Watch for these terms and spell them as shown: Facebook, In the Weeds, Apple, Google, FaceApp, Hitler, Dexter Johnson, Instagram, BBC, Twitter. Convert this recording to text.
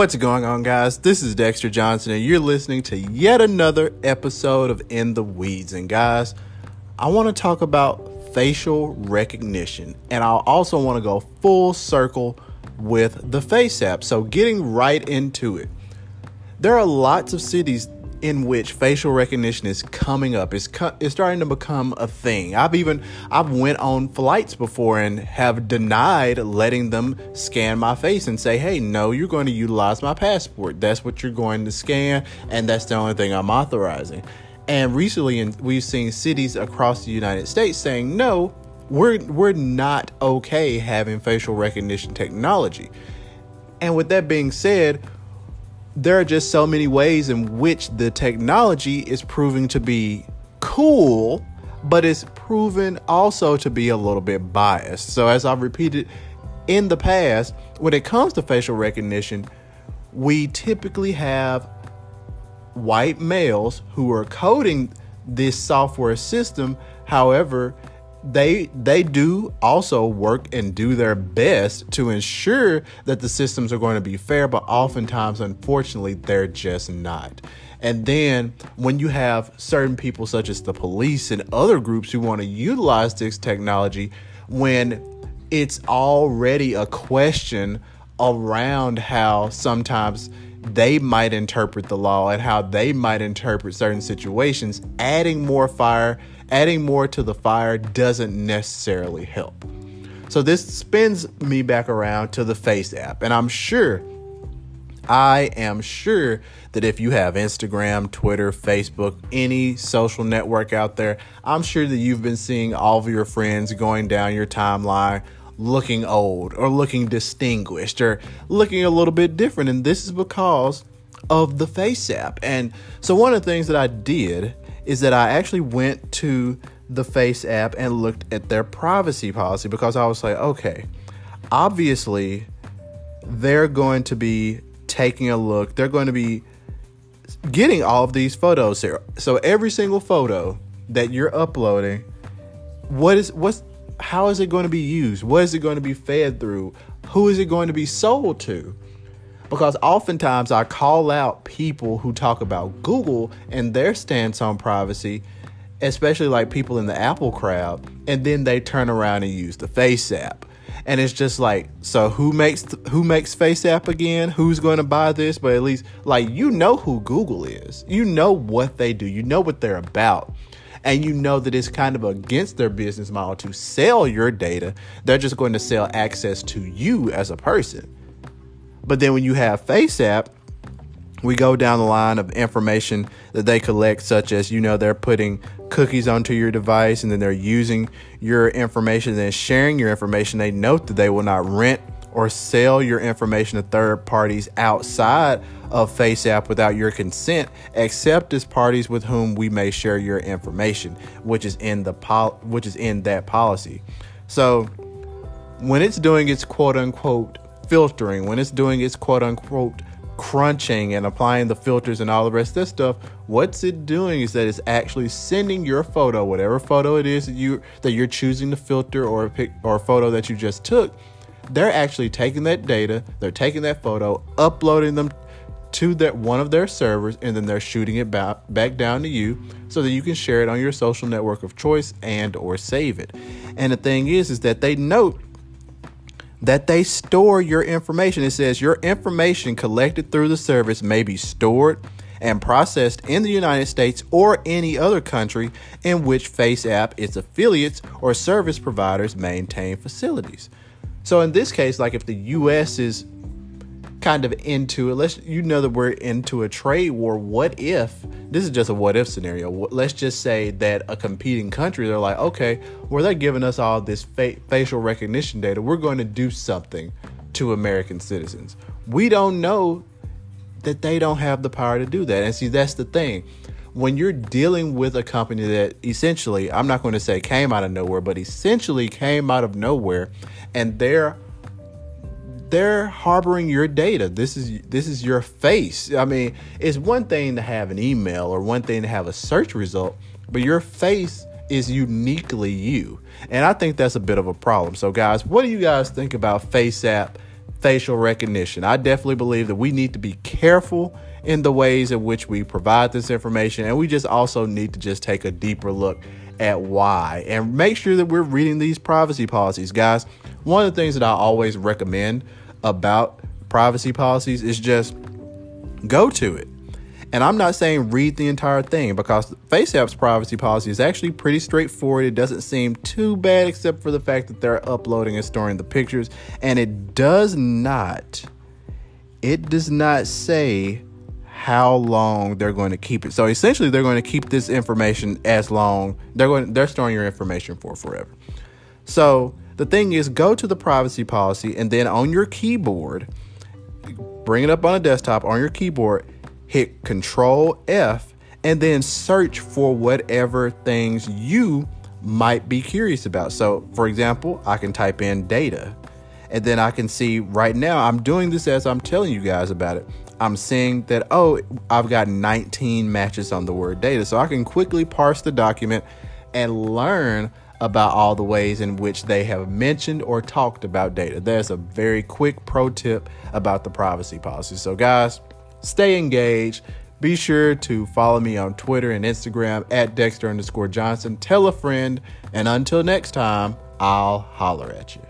What's going on, guys? This is Dexter Johnson, and you're listening to yet another episode of In the Weeds. And guys, I want to talk about facial recognition, and I also want to go full circle with the FaceApp. So getting right into it, there are lots of cities in which facial recognition is coming up. It's starting to become a thing. I've went on flights before and have denied letting them scan my face and say, hey, no, you're going to utilize my passport. That's what you're going to scan, and that's the only thing I'm authorizing. And recently we've seen cities across the United States saying, no, we're not okay having facial recognition technology. And with that being said, there are just so many ways in which the technology is proving to be cool, but it's proven also to be a little bit biased. So as I've repeated in the past, when it comes to facial recognition, we typically have white males who are coding this software system. However, they do also work and do their best to ensure that the systems are going to be fair, but oftentimes, unfortunately, they're just not. And then when you have certain people such as the police and other groups who want to utilize this technology, when it's already a question around how sometimes they might interpret the law and how they might interpret certain situations, adding more to the fire doesn't necessarily help. So this spins me back around to the FaceApp. And I am sure that if you have Instagram, Twitter, Facebook, any social network out there, I'm sure that you've been seeing all of your friends going down your timeline looking old or looking distinguished or looking a little bit different. And this is because of the FaceApp. And so one of the things that I did is that I actually went to the FaceApp and looked at their privacy policy, because I was like, okay, obviously they're going to be taking a look. They're going to be getting all of these photos here. So every single photo that you're uploading, how is it going to be used? What is it going to be fed through? Who is it going to be sold to? Because oftentimes I call out people who talk about Google and their stance on privacy, especially like people in the Apple crowd, and then they turn around and use the FaceApp. And it's just like, so who makes FaceApp again? Who's going to buy this? But at least, like, you know who Google is. You know what they do. You know what they're about. And you know that it's kind of against their business model to sell your data. They're just going to sell access to you as a person. But then when you have FaceApp, we go down the line of information that they collect, such as, you know, they're putting cookies onto your device, and then they're using your information and sharing your information. They note that they will not rent or sell your information to third parties outside of FaceApp without your consent, except as parties with whom we may share your information, which is in that policy. So when it's doing its quote unquote filtering, when it's doing its quote unquote crunching and applying the filters and all the rest of that stuff, what's it doing is that it's actually sending your photo, whatever photo it is that you're choosing to filter, or a pic or a photo that you just took. They're actually taking that data, they're taking that photo, uploading them to one of their servers, and then they're shooting it back down to you so that you can share it on your social network of choice and or save it. And the thing is that they note that they store your information. It says your information collected through the service may be stored and processed in the United States or any other country in which FaceApp, its affiliates, or service providers maintain facilities. So in this case, like if the U.S. is kind of into it, that we're into a trade war. What if, this is just a what if scenario. Let's just say that a competing country, they're like, okay, well, they're giving us all this facial recognition data. We're going to do something to American citizens. We don't know that they don't have the power to do that. And see, that's the thing. When you're dealing with a company that essentially, I'm not going to say came out of nowhere, but essentially came out of nowhere, and they're harboring your data. This is your face. I mean, it's one thing to have an email or one thing to have a search result, but your face is uniquely you. And I think that's a bit of a problem. So guys, what do you guys think about FaceApp facial recognition. I definitely believe that we need to be careful in the ways in which we provide this information. And we just also need to just take a deeper look at why and make sure that we're reading these privacy policies. Guys, one of the things that I always recommend about privacy policies is just go to it. And I'm not saying read the entire thing, because FaceApp's privacy policy is actually pretty straightforward. It doesn't seem too bad, except for the fact that they're uploading and storing the pictures. And it does not say how long they're going to keep it. So essentially, they're going to keep this information as long. They're storing your information for forever. So the thing is, go to the privacy policy, and then on your keyboard, bring it up on a desktop on your keyboard, hit Control F, and then search for whatever things you might be curious about. So for example, I can type in data, and then I can see right now, I'm doing this as I'm telling you guys about it. I'm seeing that, oh, I've got 19 matches on the word data. So I can quickly parse the document and learn about all the ways in which they have mentioned or talked about data. There's a very quick pro tip about the privacy policy. So guys, stay engaged. Be sure to follow me on Twitter and Instagram at Dexter_Johnson. Tell a friend. And until next time, I'll holler at you.